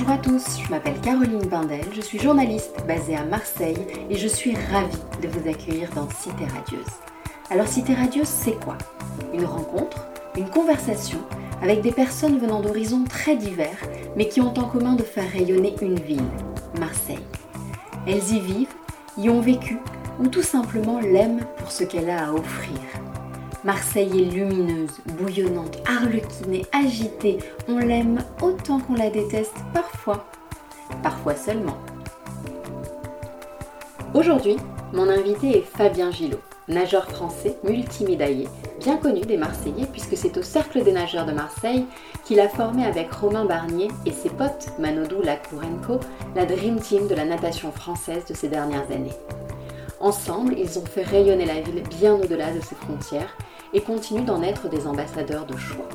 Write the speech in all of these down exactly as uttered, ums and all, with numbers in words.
Bonjour à tous, je m'appelle Caroline Bindel, je suis journaliste basée à Marseille et je suis ravie de vous accueillir dans Cité Radieuse. Alors Cité Radieuse, c'est quoi ? Une rencontre, une conversation avec des personnes venant d'horizons très divers mais qui ont en commun de faire rayonner une ville, Marseille. Elles y vivent, y ont vécu ou tout simplement l'aiment pour ce qu'elle a à offrir. Marseille est lumineuse, bouillonnante, arlequinée, agitée. On l'aime autant qu'on la déteste parfois, parfois seulement. Aujourd'hui, mon invité est Fabien Gilot, nageur français multimédaillé, bien connu des Marseillais puisque c'est au Cercle des Nageurs de Marseille qu'il a formé avec Romain Barnier et ses potes Manaudou Lacourenko la Dream Team de la natation française de ces dernières années. Ensemble, ils ont fait rayonner la ville bien au-delà de ses frontières et continuent d'en être des ambassadeurs de choix.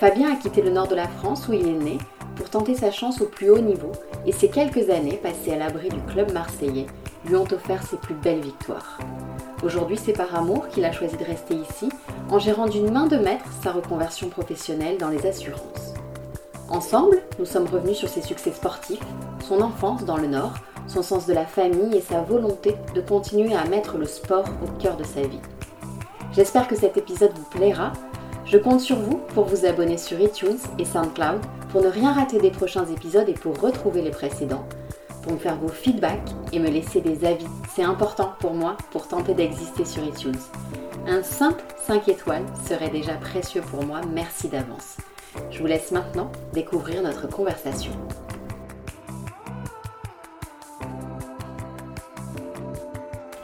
Fabien a quitté le nord de la France où il est né pour tenter sa chance au plus haut niveau et ces quelques années passées à l'abri du club marseillais lui ont offert ses plus belles victoires. Aujourd'hui, c'est par amour qu'il a choisi de rester ici en gérant d'une main de maître sa reconversion professionnelle dans les assurances. Ensemble, nous sommes revenus sur ses succès sportifs, son enfance dans le nord, son sens de la famille et sa volonté de continuer à mettre le sport au cœur de sa vie. J'espère que cet épisode vous plaira. Je compte sur vous pour vous abonner sur iTunes et SoundCloud pour ne rien rater des prochains épisodes et pour retrouver les précédents, pour me faire vos feedbacks et me laisser des avis. C'est important pour moi pour tenter d'exister sur iTunes. Un simple cinq étoiles serait déjà précieux pour moi, merci d'avance. Je vous laisse maintenant découvrir notre conversation.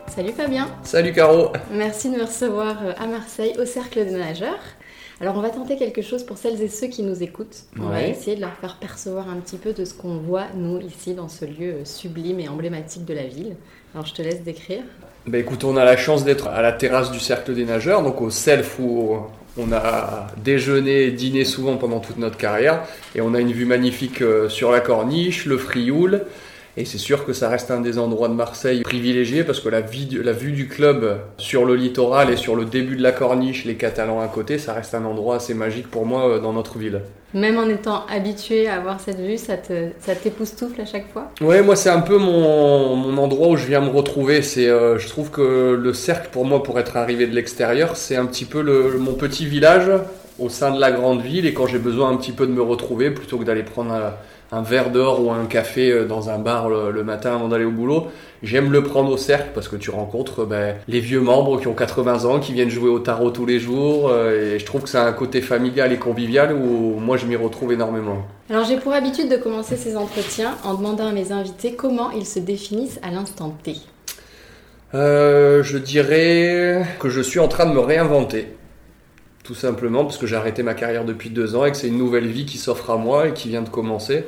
Salut Fabien. Salut Caro. Merci de me recevoir à Marseille au Cercle des Nageurs. Alors on va tenter quelque chose pour celles et ceux qui nous écoutent. On ouais. va essayer de leur faire percevoir un petit peu de ce qu'on voit nous ici dans ce lieu sublime et emblématique de la ville. Alors je te laisse décrire. Bah écoute, on a la chance d'être à la terrasse du Cercle des Nageurs, donc au self où on a déjeuné et dîné souvent pendant toute notre carrière. Et on a une vue magnifique sur la Corniche, le Frioul. Et c'est sûr que ça reste un des endroits de Marseille privilégiés parce que la, vie, la vue du club sur le littoral et sur le début de la Corniche, les Catalans à côté, ça reste un endroit assez magique pour moi dans notre ville. Même en étant habitué à avoir cette vue, ça, te, ça t'époustoufle à chaque fois ? Ouais, moi c'est un peu mon, mon endroit où je viens me retrouver. C'est, euh, je trouve que le cercle pour moi, pour être arrivé de l'extérieur, c'est un petit peu le, mon petit village au sein de la grande ville. Et quand j'ai besoin un petit peu de me retrouver, plutôt que d'aller prendre... Un, un verre d'or ou un café dans un bar le matin avant d'aller au boulot. J'aime le prendre au cercle parce que tu rencontres ben, les vieux membres qui ont quatre-vingts ans, qui viennent jouer au tarot tous les jours. Et je trouve que ça a un côté familial et convivial où moi je m'y retrouve énormément. Alors j'ai pour habitude de commencer ces entretiens en demandant à mes invités comment ils se définissent à l'instant T. Euh, je dirais que je suis en train de me réinventer. Tout simplement parce que j'ai arrêté ma carrière depuis deux ans et que c'est une nouvelle vie qui s'offre à moi et qui vient de commencer.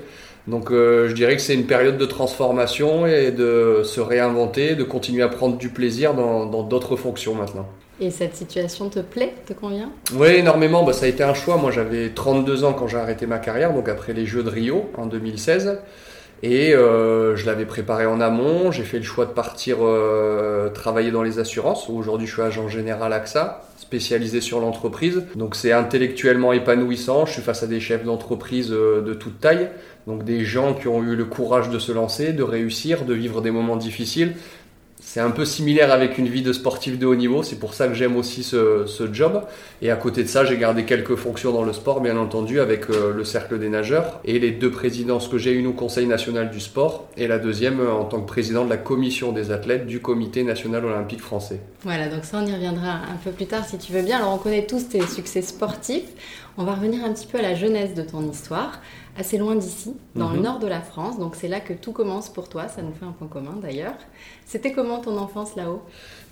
Donc euh, je dirais que c'est une période de transformation et de se réinventer, de continuer à prendre du plaisir dans, dans d'autres fonctions maintenant. Et cette situation te plaît, te convient ? Oui, énormément. Bah, ça a été un choix. Moi j'avais trente-deux ans quand j'ai arrêté ma carrière, donc après les Jeux de Rio en deux mille seize. Et euh, je l'avais préparé en amont. J'ai fait le choix de partir euh, travailler dans les assurances. Aujourd'hui, je suis agent général A X A, spécialisé sur l'entreprise. Donc, c'est intellectuellement épanouissant. Je suis face à des chefs d'entreprise euh, de toute taille. Donc, des gens qui ont eu le courage de se lancer, de réussir, de vivre des moments difficiles. C'est un peu similaire avec une vie de sportif de haut niveau. C'est pour ça que j'aime aussi ce, ce job. Et à côté de ça, j'ai gardé quelques fonctions dans le sport, bien entendu, avec euh, le Cercle des Nageurs et les deux présidences que j'ai, une au Conseil National du Sport et la deuxième euh, en tant que président de la commission des athlètes du Comité National Olympique Français. Voilà, donc ça, on y reviendra un peu plus tard si tu veux bien. Alors, on connaît tous tes succès sportifs. On va revenir un petit peu à la jeunesse de ton histoire, assez loin d'ici, dans mmh. le nord de la France. Donc c'est là que tout commence pour toi, ça nous fait un point commun d'ailleurs. C'était comment ton enfance là-haut ?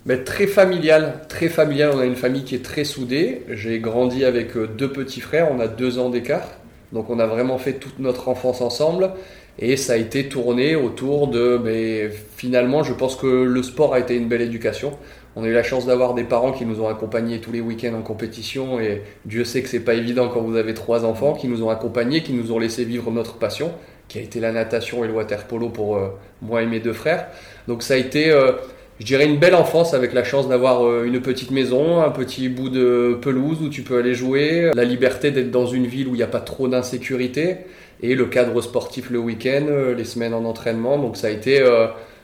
Ben, très familiale, très familiale. On a une famille qui est très soudée. J'ai grandi avec deux petits frères, on a deux ans d'écart. Donc on a vraiment fait toute notre enfance ensemble. Et ça a été tourné autour de... Mais finalement, je pense que le sport a été une belle éducation. On a eu la chance d'avoir des parents qui nous ont accompagnés tous les week-ends en compétition et Dieu sait que c'est pas évident quand vous avez trois enfants qui nous ont accompagnés, qui nous ont laissé vivre notre passion, qui a été la natation et le water polo pour euh, moi et mes deux frères. Donc ça a été euh, je dirais une belle enfance, avec la chance d'avoir une petite maison, un petit bout de pelouse où tu peux aller jouer, la liberté d'être dans une ville où il n'y a pas trop d'insécurité, et le cadre sportif le week-end, les semaines en entraînement. Donc ça a été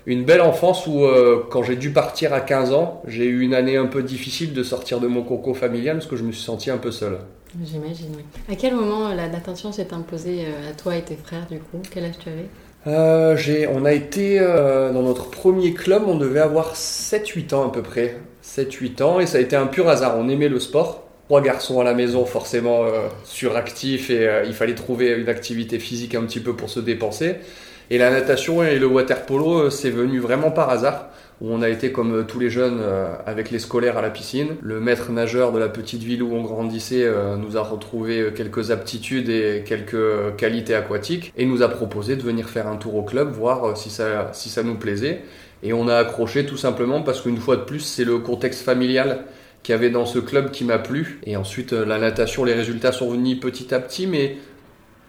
une belle enfance où, quand j'ai dû partir à quinze ans, j'ai eu une année un peu difficile de sortir de mon cocon familial parce que je me suis senti un peu seul. J'imagine, oui. À quel moment la, la tension s'est imposée à toi et tes frères, du coup? Quel âge tu avais? Euh, j'ai, on a été euh, dans notre premier club, on devait avoir sept huit ans à peu près, sept huit ans, et ça a été un pur hasard. On aimait le sport, trois garçons à la maison forcément euh, suractifs, et euh, il fallait trouver une activité physique un petit peu pour se dépenser, et la natation et le water polo euh, c'est venu vraiment par hasard, où on a été comme tous les jeunes euh, avec les scolaires à la piscine. Le maître nageur de la petite ville où on grandissait euh, nous a retrouvé quelques aptitudes et quelques qualités aquatiques et nous a proposé de venir faire un tour au club, voir euh, si ça, si ça nous plaisait. Et on a accroché tout simplement parce qu'une fois de plus, c'est le contexte familial qu'il y avait dans ce club qui m'a plu. Et ensuite, la natation, les résultats sont venus petit à petit, mais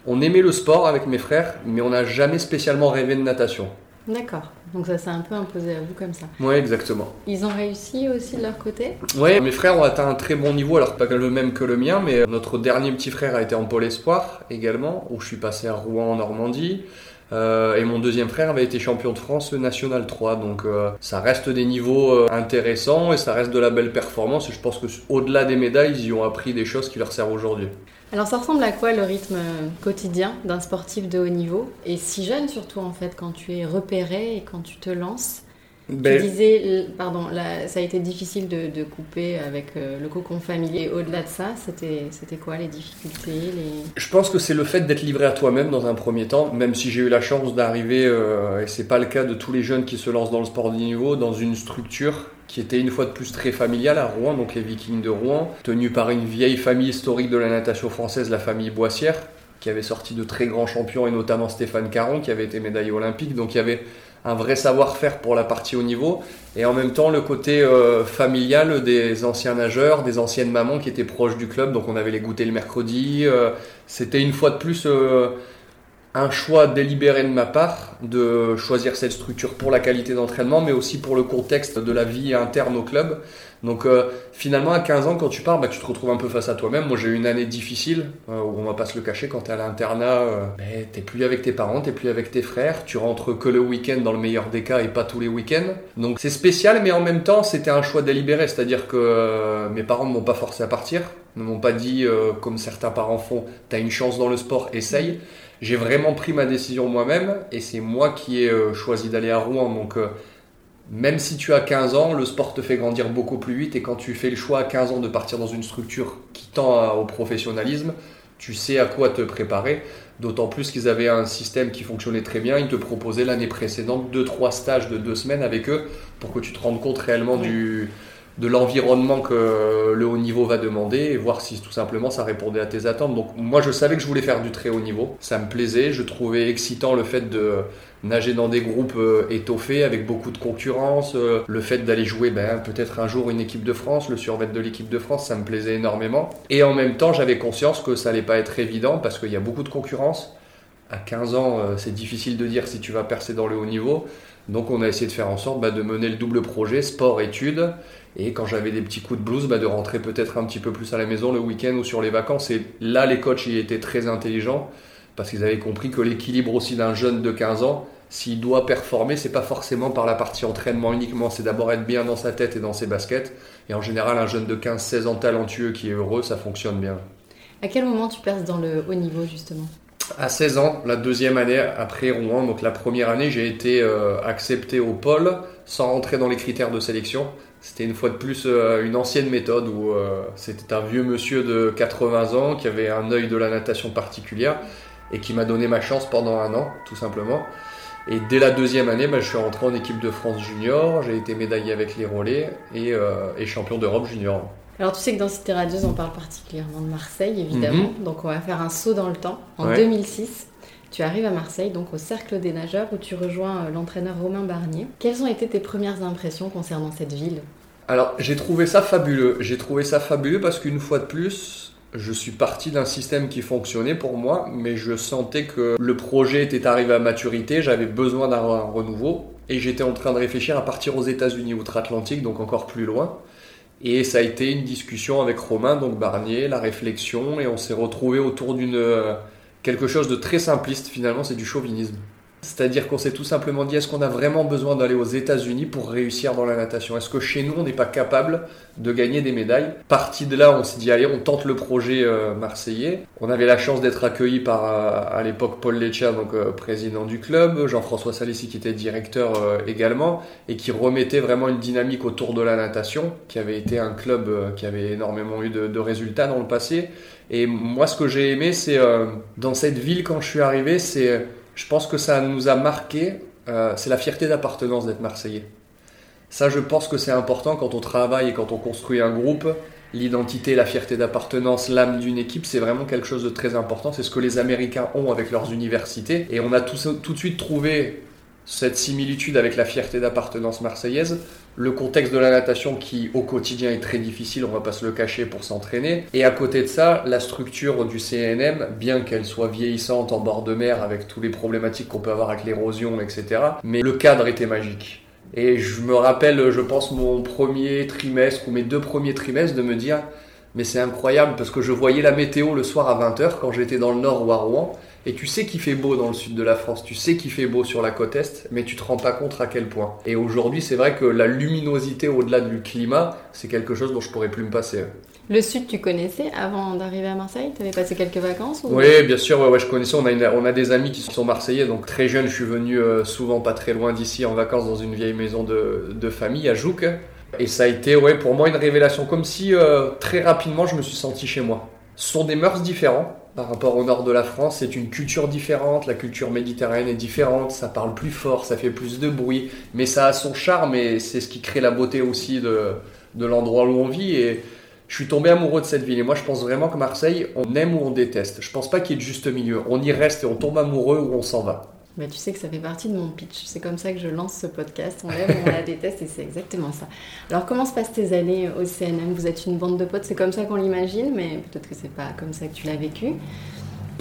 on aimait le sport avec mes frères, mais on n'a jamais spécialement rêvé de natation. D'accord, donc ça s'est un peu imposé à vous comme ça. Oui, exactement. Ils ont réussi aussi de leur côté? Oui, mes frères ont atteint un très bon niveau, alors pas le même que le mien, mais notre dernier petit frère a été en Pôle Espoir également, où je suis passé à Rouen en Normandie, euh, et mon deuxième frère avait été champion de France National trois, donc euh, ça reste des niveaux euh, intéressants et ça reste de la belle performance, et je pense qu'au-delà des médailles, ils y ont appris des choses qui leur servent aujourd'hui. Alors ça ressemble à quoi le rythme quotidien d'un sportif de haut niveau, et si jeune surtout en fait, quand tu es repéré et quand tu te lances? Ben... Tu disais, pardon, là, ça a été difficile de, de couper avec euh, le cocon familier. Au-delà de ça, c'était, c'était quoi les difficultés les... Je pense que c'est le fait d'être livré à toi-même dans un premier temps, même si j'ai eu la chance d'arriver, euh, et c'est pas le cas de tous les jeunes qui se lancent dans le sport de niveau, dans une structure qui était une fois de plus très familiale à Rouen, donc les Vikings de Rouen, tenus par une vieille famille historique de la natation française, la famille Boissière, qui avait sorti de très grands champions, et notamment Stéphane Caron, qui avait été médaillé olympique. Donc il y avait un vrai savoir-faire pour la partie haut niveau, et en même temps le côté euh, familial des anciens nageurs, des anciennes mamans qui étaient proches du club, donc on avait les goûters le mercredi. Euh, c'était une fois de plus... Euh, un choix délibéré de ma part de choisir cette structure pour la qualité d'entraînement, mais aussi pour le contexte de la vie interne au club. Donc euh, finalement, à quinze ans, quand tu pars, bah, tu te retrouves un peu face à toi-même. Moi, j'ai eu une année difficile, euh, où on va pas se le cacher, quand t'es à l'internat, euh, bah, t'es plus avec tes parents, t'es plus avec tes frères, tu rentres que le week-end dans le meilleur des cas et pas tous les week-ends. Donc c'est spécial, mais en même temps, c'était un choix délibéré, c'est-à-dire que euh, mes parents ne m'ont pas forcé à partir, ne m'ont pas dit, euh, comme certains parents font, t'as une chance dans le sport, essaye. J'ai vraiment pris ma décision moi-même, et c'est moi qui ai euh, choisi d'aller à Rouen. Donc euh, même si tu as quinze ans, le sport te fait grandir beaucoup plus vite, et quand tu fais le choix à quinze ans de partir dans une structure qui tend à, au professionnalisme, tu sais à quoi te préparer, d'autant plus qu'ils avaient un système qui fonctionnait très bien. Ils te proposaient l'année précédente deux trois stages de deux semaines avec eux pour que tu te rendes compte réellement oui. du, de l'environnement que le haut niveau va demander, et voir si tout simplement ça répondait à tes attentes. Donc moi, je savais que je voulais faire du très haut niveau, ça me plaisait, je trouvais excitant le fait de nager dans des groupes étoffés avec beaucoup de concurrence, le fait d'aller jouer ben, peut-être un jour une équipe de France, le survêt de l'équipe de France, ça me plaisait énormément. Et en même temps, j'avais conscience que ça allait pas être évident parce qu'il y a beaucoup de concurrence. À quinze ans, c'est difficile de dire si tu vas percer dans le haut niveau. Donc on a essayé de faire en sorte bah, de mener le double projet sport-études, et quand j'avais des petits coups de blues, bah, de rentrer peut-être un petit peu plus à la maison le week-end ou sur les vacances. Et là, les coachs y étaient très intelligents parce qu'ils avaient compris que l'équilibre aussi d'un jeune de quinze ans, s'il doit performer, c'est pas forcément par la partie entraînement uniquement, c'est d'abord être bien dans sa tête et dans ses baskets. Et en général, un jeune de quinze seize ans talentueux qui est heureux, ça fonctionne bien. À quel moment tu perces dans le haut niveau justement ? À seize ans, la deuxième année après Rouen. Donc la première année, j'ai été euh, accepté au pôle sans rentrer dans les critères de sélection. C'était une fois de plus euh, une ancienne méthode où euh, c'était un vieux monsieur de quatre-vingts ans qui avait un œil de la natation particulière et qui m'a donné ma chance pendant un an, tout simplement. Et dès la deuxième année, bah, je suis rentré en équipe de France junior, j'ai été médaillé avec les relais et, euh, et champion d'Europe junior. Alors tu sais que dans Cité Radieuse, on parle particulièrement de Marseille, évidemment, mm-hmm. donc on va faire un saut dans le temps. En ouais. deux mille six, tu arrives à Marseille, donc au Cercle des Nageurs, où tu rejoins l'entraîneur Romain Barnier. Quelles ont été tes premières impressions concernant cette ville ? Alors j'ai trouvé ça fabuleux, j'ai trouvé ça fabuleux parce qu'une fois de plus, je suis parti d'un système qui fonctionnait pour moi, mais je sentais que le projet était arrivé à maturité, j'avais besoin d'un renouveau. et j'étais en train de réfléchir à partir aux États-Unis outre-Atlantique, donc encore plus loin. Et ça a été une discussion avec Romain, donc Barnier, la réflexion, et on s'est retrouvé autour d'une euh, quelque chose de très simpliste finalement, c'est du chauvinisme. C'est-à-dire qu'on s'est tout simplement dit, est-ce qu'on a vraiment besoin d'aller aux États-Unis pour réussir dans la natation ? Est-ce que chez nous, on n'est pas capable de gagner des médailles ? Parti de là, on s'est dit, allez, on tente le projet euh, marseillais. On avait la chance d'être accueillis par, euh, à l'époque, Paul Leccia, donc euh, président du club, Jean-François Salissi, qui était directeur euh, également, et qui remettait vraiment une dynamique autour de la natation, qui avait été un club euh, qui avait énormément eu de, de résultats dans le passé. Et moi, ce que j'ai aimé, c'est, euh, dans cette ville, quand je suis arrivé, c'est... Je pense que ça nous a marqué, euh, c'est la fierté d'appartenance d'être Marseillais. Ça, je pense que c'est important quand on travaille et quand on construit un groupe. L'identité, la fierté d'appartenance, l'âme d'une équipe, c'est vraiment quelque chose de très important. C'est ce que les Américains ont avec leurs universités. Et on a tout, tout de suite trouvé cette similitude avec la fierté d'appartenance marseillaise. Le contexte de la natation qui, au quotidien, est très difficile, on va pas se le cacher, pour s'entraîner. Et à côté de ça, la structure du C N M, bien qu'elle soit vieillissante en bord de mer avec toutes les problématiques qu'on peut avoir avec l'érosion, et cetera, mais le cadre était magique. Et je me rappelle, je pense, mon premier trimestre ou mes deux premiers trimestres de me dire « Mais c'est incroyable parce que je voyais la météo le soir à vingt heures quand j'étais dans le nord ou à Rouen. » Et tu sais qu'il fait beau dans le sud de la France, tu sais qu'il fait beau sur la côte Est, mais tu te rends pas compte à quel point. Et aujourd'hui, c'est vrai que la luminosité au-delà du climat, c'est quelque chose dont je pourrais plus me passer. Le sud, tu connaissais avant d'arriver à Marseille ? Tu avais passé quelques vacances ou... Oui, bien sûr, ouais, ouais, je connaissais. On a, une, on a des amis qui sont marseillais, donc très jeune, je suis venu euh, souvent pas très loin d'ici en vacances dans une vieille maison de, de famille à Jouques. Et ça a été ouais, pour moi une révélation, comme si euh, très rapidement je me suis senti chez moi. Ce sont des mœurs différentes. Par rapport au nord de la France, c'est une culture différente, la culture méditerranéenne est différente, ça parle plus fort, ça fait plus de bruit, mais ça a son charme et c'est ce qui crée la beauté aussi de, de l'endroit où on vit. Et je suis tombé amoureux de cette ville et moi je pense vraiment que Marseille, on aime ou on déteste. Je pense pas qu'il y ait de juste milieu, on y reste et on tombe amoureux ou on s'en va. Bah, tu sais que ça fait partie de mon pitch, c'est comme ça que je lance ce podcast, on l'aime, on la déteste et c'est exactement ça. Alors comment se passent tes années au C N M ? Vous êtes une bande de potes, c'est comme ça qu'on l'imagine, mais peut-être que c'est pas comme ça que tu l'as vécu.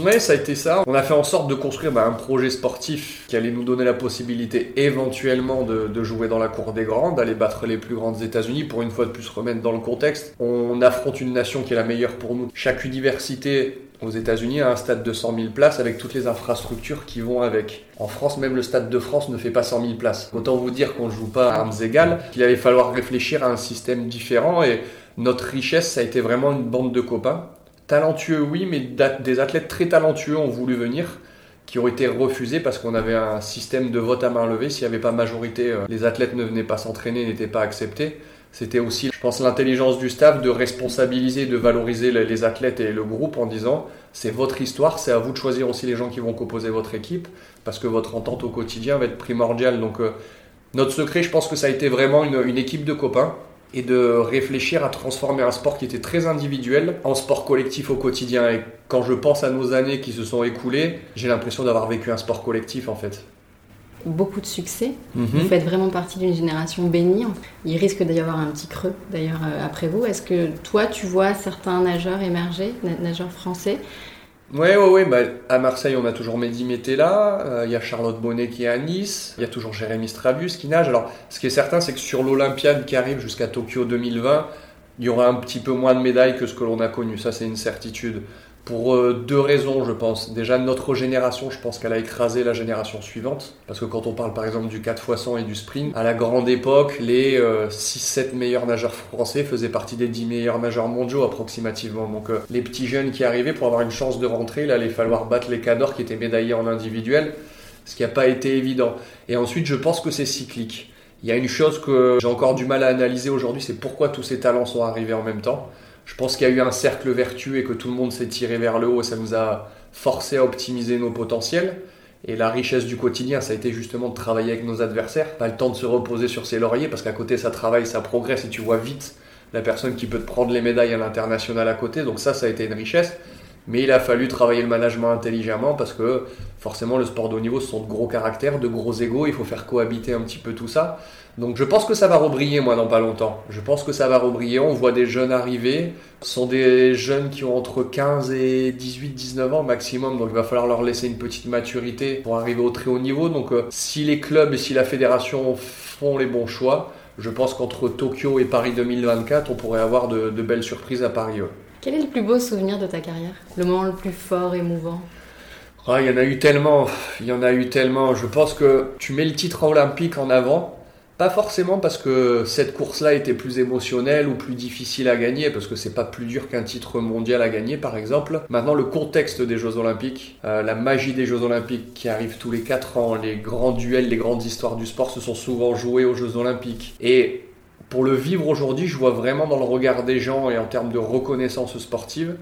Oui, ça a été ça. On a fait en sorte de construire bah, un projet sportif qui allait nous donner la possibilité éventuellement de, de jouer dans la cour des grands, d'aller battre les plus grandes États-Unis pour une fois de plus remettre dans le contexte. On affronte une nation qui est la meilleure pour nous. Chaque université... Aux États-Unis, un stade de cent mille places avec toutes les infrastructures qui vont avec. En France, même le Stade de France ne fait pas cent mille places. Autant vous dire qu'on ne joue pas à armes égales, qu'il allait falloir réfléchir à un système différent. Et notre richesse, ça a été vraiment une bande de copains. Talentueux, oui, mais des athlètes très talentueux ont voulu venir, qui ont été refusés parce qu'on avait un système de vote à main levée. S'il n'y avait pas majorité, les athlètes ne venaient pas s'entraîner, n'étaient pas acceptés. C'était aussi, je pense, l'intelligence du staff de responsabiliser, de valoriser les athlètes et le groupe en disant « c'est votre histoire, c'est à vous de choisir aussi les gens qui vont composer votre équipe parce que votre entente au quotidien va être primordiale ». Donc euh, notre secret, je pense que ça a été vraiment une, une équipe de copains et de réfléchir à transformer un sport qui était très individuel en sport collectif au quotidien. Et quand je pense à nos années qui se sont écoulées, j'ai l'impression d'avoir vécu un sport collectif en fait. Beaucoup de succès. Mmh. Vous faites vraiment partie d'une génération bénie. Il risque d'y avoir un petit creux, d'ailleurs, après vous. Est-ce que toi, tu vois certains nageurs émerger, nageurs français ? Oui, oui, oui. Bah, à Marseille, on a toujours Mehdi Metella. Il euh, y a Charlotte Bonnet qui est à Nice. Il y a toujours Jérémy Stravius qui nage. Alors, ce qui est certain, c'est que sur l'Olympiade qui arrive jusqu'à Tokyo deux mille vingt, il y aura un petit peu moins de médailles que ce que l'on a connu. Ça, c'est une certitude. Pour deux raisons, je pense. Déjà, notre génération, je pense qu'elle a écrasé la génération suivante. Parce que quand on parle, par exemple, du quatre fois cent et du sprint, à la grande époque, les euh, six sept meilleurs nageurs français faisaient partie des dix meilleurs nageurs mondiaux, approximativement. Donc, euh, les petits jeunes qui arrivaient, pour avoir une chance de rentrer, là, il allait falloir battre les cadors qui étaient médaillés en individuel, ce qui n'a pas été évident. Et ensuite, je pense que c'est cyclique. Il y a une chose que j'ai encore du mal à analyser aujourd'hui, c'est pourquoi tous ces talents sont arrivés en même temps. Je pense qu'il y a eu un cercle vertueux et que tout le monde s'est tiré vers le haut et ça nous a forcé à optimiser nos potentiels. Et la richesse du quotidien, ça a été justement de travailler avec nos adversaires. Pas le temps de se reposer sur ses lauriers parce qu'à côté, ça travaille, ça progresse et tu vois vite la personne qui peut te prendre les médailles à l'international à côté. Donc ça, ça a été une richesse. Mais il a fallu travailler le management intelligemment parce que forcément le sport de haut niveau, ce sont de gros caractères, de gros égos, il faut faire cohabiter un petit peu tout ça. Donc je pense que ça va rebriller moi dans pas longtemps, je pense que ça va rebriller, on voit des jeunes arriver, ce sont des jeunes qui ont entre quinze et dix-huit dix-neuf ans maximum, donc il va falloir leur laisser une petite maturité pour arriver au très haut niveau. Donc euh, si les clubs et si la fédération font les bons choix, je pense qu'entre Tokyo et Paris deux mille vingt-quatre, on pourrait avoir de, de belles surprises à Paris. Ouais. Quel est le plus beau souvenir de ta carrière? Le moment le plus fort, émouvant? Ah, il y en a eu tellement, il y en a eu tellement. Je pense que tu mets le titre olympique en avant, pas forcément parce que cette course-là était plus émotionnelle ou plus difficile à gagner, parce que c'est pas plus dur qu'un titre mondial à gagner, par exemple. Maintenant, le contexte des Jeux Olympiques, euh, la magie des Jeux Olympiques qui arrivent tous les quatre ans, les grands duels, les grandes histoires du sport se sont souvent jouées aux Jeux Olympiques. Et pour le vivre aujourd'hui, je vois vraiment dans le regard des gens et en termes de reconnaissance sportive,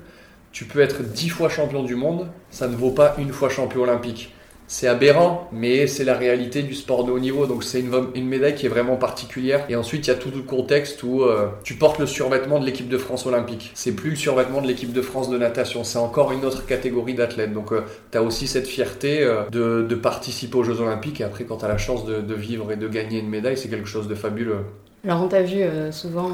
tu peux être dix fois champion du monde, ça ne vaut pas une fois champion olympique. C'est aberrant, mais c'est la réalité du sport de haut niveau, donc c'est une, une médaille qui est vraiment particulière. Et ensuite, il y a tout le contexte où euh, tu portes le survêtement de l'équipe de France olympique. C'est plus le survêtement de l'équipe de France de natation, c'est encore une autre catégorie d'athlètes. Donc euh, tu as aussi cette fierté euh, de, de participer aux Jeux Olympiques, et après quand tu as la chance de, de vivre et de gagner une médaille, c'est quelque chose de fabuleux. Alors on t'a vu euh, souvent, euh,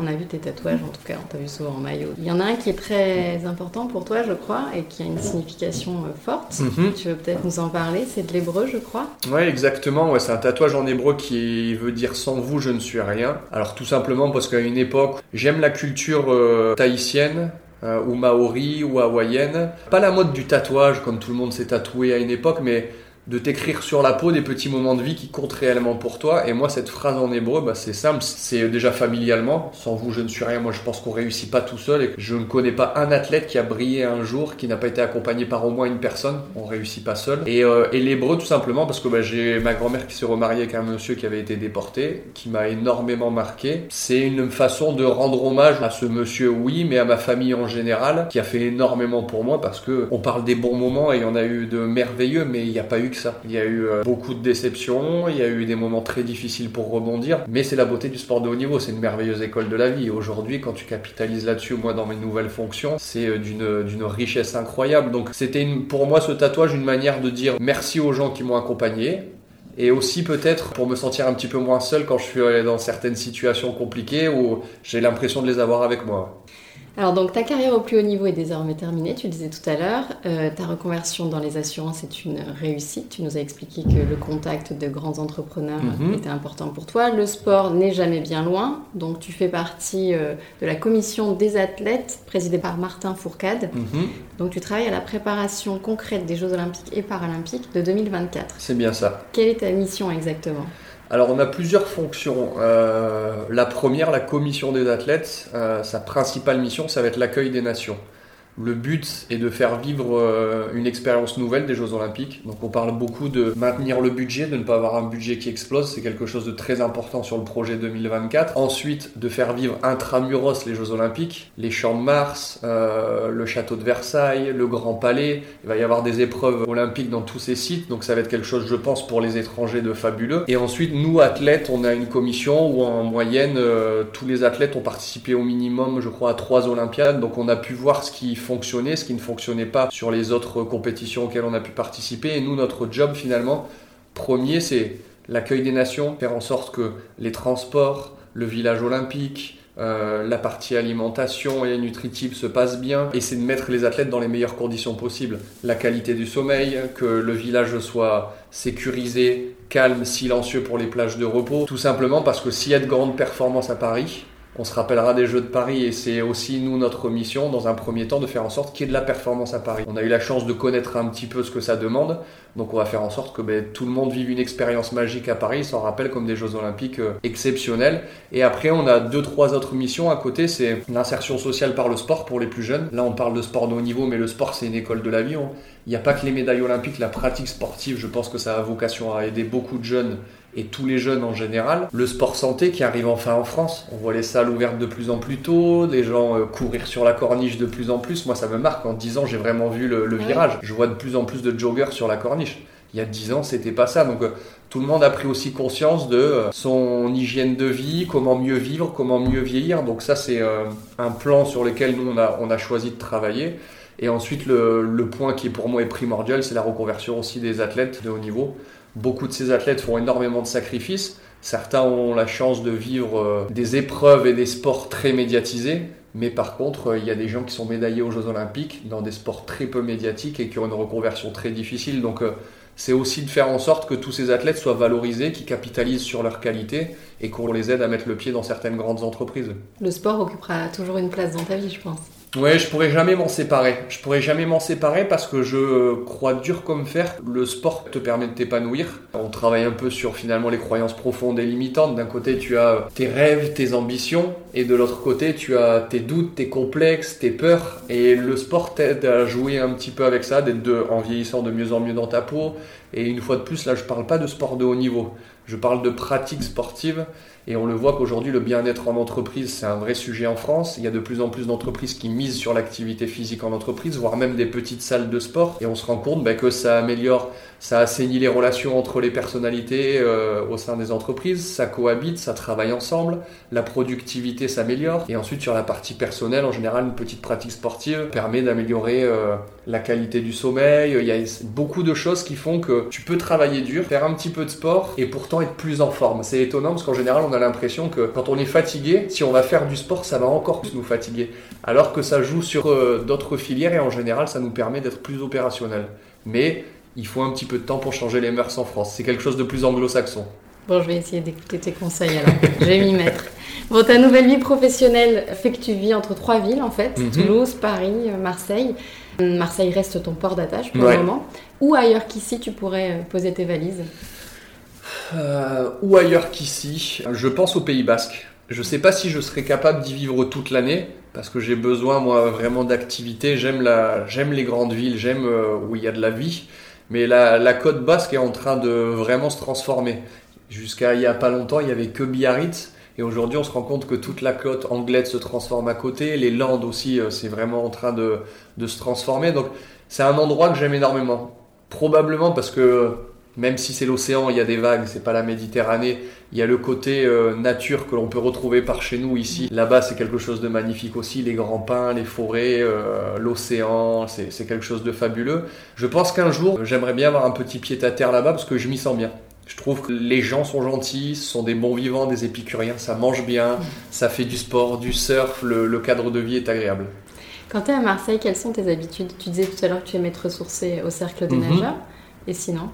on a vu tes tatouages en tout cas, on t'a vu souvent en maillot. Il y en a un qui est très important pour toi je crois et qui a une signification euh, forte, mm-hmm. Tu veux peut-être nous en parler, c'est de l'hébreu je crois. Oui exactement, ouais, c'est un tatouage en hébreu qui veut dire « sans vous je ne suis rien ». Alors tout simplement parce qu'à une époque, j'aime la culture euh, tahitienne, euh, ou maori, ou hawaïenne. Pas la mode du tatouage comme tout le monde s'est tatoué à une époque, mais de t'écrire sur la peau des petits moments de vie qui comptent réellement pour toi. Et moi, cette phrase en hébreu, bah, c'est simple, c'est déjà familialement. Sans vous, je ne suis rien. Moi, je pense qu'on réussit pas tout seul et que je ne connais pas un athlète qui a brillé un jour, qui n'a pas été accompagné par au moins une personne. On réussit pas seul. Et, euh, et l'hébreu, tout simplement, parce que bah, j'ai ma grand-mère qui s'est remariée avec un monsieur qui avait été déporté, qui m'a énormément marqué. C'est une façon de rendre hommage à ce monsieur, oui, mais à ma famille en général, qui a fait énormément pour moi parce que on parle des bons moments et il y en a eu de merveilleux, mais il n'y a pas eu que ça. Il y a eu euh, beaucoup de déceptions, il y a eu des moments très difficiles pour rebondir, mais c'est la beauté du sport de haut niveau, c'est une merveilleuse école de la vie. Et aujourd'hui, quand tu capitalises là-dessus, moi dans mes nouvelles fonctions, c'est euh, d'une, d'une richesse incroyable. Donc c'était une, pour moi ce tatouage une manière de dire merci aux gens qui m'ont accompagné, et aussi peut-être pour me sentir un petit peu moins seul quand je suis euh, dans certaines situations compliquées où j'ai l'impression de les avoir avec moi. Alors donc ta carrière au plus haut niveau est désormais terminée, tu le disais tout à l'heure, euh, ta reconversion dans les assurances est une réussite, tu nous as expliqué que le contact de grands entrepreneurs mm-hmm. était important pour toi, le sport n'est jamais bien loin, donc tu fais partie euh, de la commission des athlètes présidée par Martin Fourcade, mm-hmm. donc tu travailles à la préparation concrète des Jeux Olympiques et Paralympiques de deux mille vingt-quatre. C'est bien ça. Quelle est ta mission exactement ? Alors on a plusieurs fonctions, euh, la première, la commission des athlètes, euh, sa principale mission ça va être l'accueil des nations. Le but est de faire vivre euh, une expérience nouvelle des Jeux Olympiques, donc on parle beaucoup de maintenir le budget, de ne pas avoir un budget qui explose, c'est quelque chose de très important sur le projet deux mille vingt-quatre. Ensuite de faire vivre intramuros les Jeux Olympiques, les Champs de Mars, euh, le Château de Versailles, le Grand Palais, il va y avoir des épreuves olympiques dans tous ces sites, donc ça va être quelque chose je pense pour les étrangers de fabuleux. Et ensuite nous athlètes on a une commission où en moyenne euh, tous les athlètes ont participé au minimum je crois à trois Olympiades, donc on a pu voir ce qui fonctionner, ce qui ne fonctionnait pas sur les autres compétitions auxquelles on a pu participer. Et nous, notre job finalement, premier, c'est l'accueil des nations, faire en sorte que les transports, le village olympique, euh, la partie alimentation et nutritive se passent bien. Et c'est de mettre les athlètes dans les meilleures conditions possibles. La qualité du sommeil, que le village soit sécurisé, calme, silencieux pour les plages de repos. Tout simplement parce que s'il y a de grandes performances à Paris, on se rappellera des Jeux de Paris et c'est aussi, nous, notre mission, dans un premier temps, de faire en sorte qu'il y ait de la performance à Paris. On a eu la chance de connaître un petit peu ce que ça demande, donc on va faire en sorte que ben, tout le monde vive une expérience magique à Paris, s'en rappelle comme des Jeux Olympiques euh, exceptionnels. Et après, on a deux, trois autres missions à côté, c'est l'insertion sociale par le sport pour les plus jeunes. Là, on parle de sport de haut niveau, mais le sport, c'est une école de la vie. Hein. Il n'y a pas que les médailles olympiques, la pratique sportive, je pense que ça a vocation à aider beaucoup de jeunes et tous les jeunes en général. Le sport santé qui arrive enfin en France, on voit les salles ouvertes de plus en plus tôt, les gens courir sur la corniche de plus en plus. Moi ça me marque, en dix ans j'ai vraiment vu le, le virage. Je vois de plus en plus de joggers sur la corniche. il y a dix ans, c'était pas ça. Donc, tout le monde a pris aussi conscience de son hygiène de vie, comment mieux vivre, comment mieux vieillir. Donc ça, c'est un plan sur lequel nous, on a, on a choisi de travailler. Et ensuite, le, le point qui, pour moi, est primordial, c'est la reconversion aussi des athlètes de haut niveau. Beaucoup de ces athlètes font énormément de sacrifices. Certains ont la chance de vivre des épreuves et des sports très médiatisés. Mais par contre, il y a des gens qui sont médaillés aux Jeux Olympiques dans des sports très peu médiatiques et qui ont une reconversion très difficile. Donc, c'est aussi de faire en sorte que tous ces athlètes soient valorisés, qu'ils capitalisent sur leurs qualités et qu'on les aide à mettre le pied dans certaines grandes entreprises. Le sport occupera toujours une place dans ta vie, je pense. Ouais, je pourrais jamais m'en séparer. Je pourrais jamais m'en séparer parce que je crois dur comme fer. Le sport te permet de t'épanouir. On travaille un peu sur finalement les croyances profondes et limitantes. D'un côté, tu as tes rêves, tes ambitions, et de l'autre côté, tu as tes doutes, tes complexes, tes peurs. Et le sport t'aide à jouer un petit peu avec ça, d'être de, en vieillissant de mieux en mieux dans ta peau. Et une fois de plus, là, je parle pas de sport de haut niveau. Je parle de pratiques sportives. Et on le voit qu'aujourd'hui, le bien-être en entreprise, c'est un vrai sujet en France. Il y a de plus en plus d'entreprises qui misent sur l'activité physique en entreprise, voire même des petites salles de sport. Et on se rend compte bah, que ça améliore, ça assainit les relations entre les personnalités euh, au sein des entreprises. Ça cohabite, ça travaille ensemble. La productivité s'améliore. Et ensuite, sur la partie personnelle, en général, une petite pratique sportive permet d'améliorer euh, la qualité du sommeil. Il y a beaucoup de choses qui font que tu peux travailler dur, faire un petit peu de sport et pourtant être plus en forme. C'est étonnant parce qu'en général, on a l'impression que quand on est fatigué, si on va faire du sport, ça va encore plus nous fatiguer. Alors que ça joue sur euh, d'autres filières et en général, ça nous permet d'être plus opérationnel. Mais il faut un petit peu de temps pour changer les mœurs en France. C'est quelque chose de plus anglo-saxon. Bon, je vais essayer d'écouter tes conseils alors. Je vais m'y mettre. Bon, ta nouvelle vie professionnelle fait que tu vis entre trois villes en fait, mm-hmm. Toulouse, Paris, Marseille. Marseille reste ton port d'attache pour ouais. le moment. Ou ailleurs qu'ici, tu pourrais poser tes valises ? Euh, ou ailleurs qu'ici, je pense au Pays Basque. Je ne sais pas si je serais capable d'y vivre toute l'année parce que j'ai besoin moi vraiment d'activité. J'aime, la, j'aime les grandes villes, j'aime euh, où il y a de la vie, mais la, la côte basque est en train de vraiment se transformer. Jusqu'à il n'y a pas longtemps, il n'y avait que Biarritz. Et aujourd'hui, on se rend compte que toute la côte anglaise se transforme à côté. Les Landes aussi, euh, c'est vraiment en train de, de se transformer. Donc, c'est un endroit que j'aime énormément. Probablement parce que... Euh, Même si c'est l'océan, il y a des vagues, c'est pas la Méditerranée. Il y a le côté euh, nature que l'on peut retrouver par chez nous ici. Là-bas, c'est quelque chose de magnifique aussi. Les grands pins, les forêts, euh, l'océan, c'est, c'est quelque chose de fabuleux. Je pense qu'un jour, j'aimerais bien avoir un petit pied à terre là-bas parce que je m'y sens bien. Je trouve que les gens sont gentils, ce sont des bons vivants, des épicuriens, ça mange bien, ça fait du sport, du surf, le, le cadre de vie est agréable. Quand tu es à Marseille, quelles sont tes habitudes ? Tu disais tout à l'heure que tu aimais te ressourcer au Cercle des mmh. Nageurs. Et sinon ?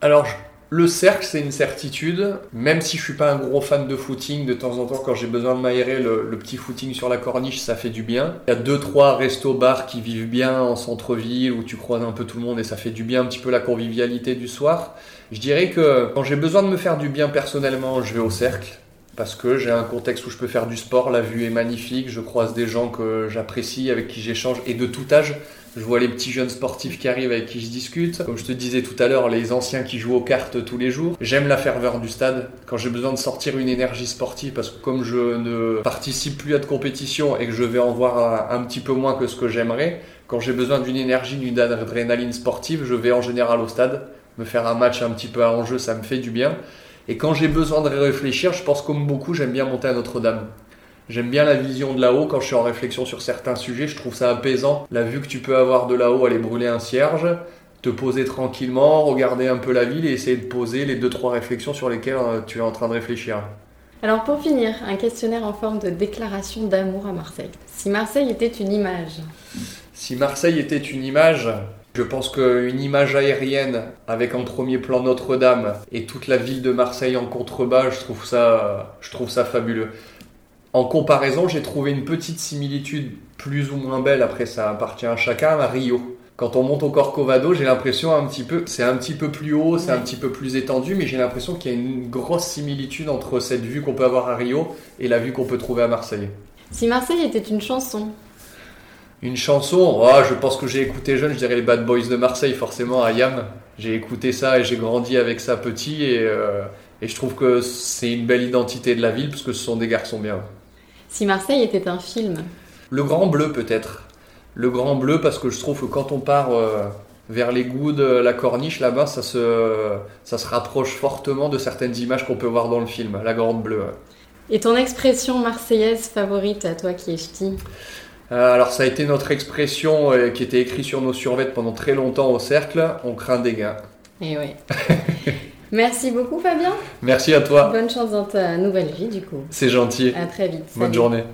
Alors, le cercle, c'est une certitude. Même si je suis pas un gros fan de footing, de temps en temps, quand j'ai besoin de m'aérer, le, le petit footing sur la corniche, ça fait du bien. Il y a deux, trois restos, bars qui vivent bien en centre-ville, où tu croises un peu tout le monde et ça fait du bien, un petit peu la convivialité du soir. Je dirais que quand j'ai besoin de me faire du bien personnellement, je vais au cercle. Parce que j'ai un contexte où je peux faire du sport, la vue est magnifique, je croise des gens que j'apprécie, avec qui j'échange, et de tout âge. Je vois les petits jeunes sportifs qui arrivent, avec qui je discute. Comme je te disais tout à l'heure, les anciens qui jouent aux cartes tous les jours. J'aime la ferveur du stade. Quand j'ai besoin de sortir une énergie sportive, parce que comme je ne participe plus à de compétition et que je vais en voir un petit peu moins que ce que j'aimerais, quand j'ai besoin d'une énergie, d'une adrénaline sportive, je vais en général au stade. Me faire un match un petit peu à enjeu, ça me fait du bien. Et quand j'ai besoin de réfléchir, je pense comme beaucoup, j'aime bien monter à Notre-Dame. J'aime bien la vision de là-haut, quand je suis en réflexion sur certains sujets, je trouve ça apaisant. La vue que tu peux avoir de là-haut, aller brûler un cierge, te poser tranquillement, regarder un peu la ville et essayer de poser les deux trois réflexions sur lesquelles tu es en train de réfléchir. Alors pour finir, un questionnaire en forme de déclaration d'amour à Marseille. Si Marseille était une image ? Si Marseille était une image... Je pense qu'une image aérienne avec en premier plan Notre-Dame et toute la ville de Marseille en contrebas, je trouve ça, je trouve ça fabuleux. En comparaison, j'ai trouvé une petite similitude plus ou moins belle, après ça appartient à chacun, à Rio. Quand on monte au Corcovado, j'ai l'impression un petit peu, c'est un petit peu plus haut, c'est un petit peu plus étendu, mais j'ai l'impression qu'il y a une grosse similitude entre cette vue qu'on peut avoir à Rio et la vue qu'on peut trouver à Marseille. Si Marseille était une chanson ? Une chanson, oh, je pense que j'ai écouté jeune, je dirais les Bad Boys de Marseille, forcément, à Yam. J'ai écouté ça et j'ai grandi avec ça petit et, euh, et je trouve que c'est une belle identité de la ville parce que ce sont des garçons bien. Si Marseille était un film ? Le Grand Bleu peut-être. Le Grand Bleu parce que je trouve que quand on part euh, vers les Goudes, la Corniche, là-bas, ça se, ça se rapproche fortement de certaines images qu'on peut voir dans le film, La Grande Bleue. Et ton expression marseillaise favorite à toi qui es ch'ti ? euh, Alors ça a été notre expression euh, qui était écrite sur nos survêtements pendant très longtemps au Cercle, on craint des gars. Et ouais. Merci beaucoup Fabien. Merci à toi. Bonne chance dans ta nouvelle vie du coup. C'est gentil. À très vite. Bonne Salut. Journée.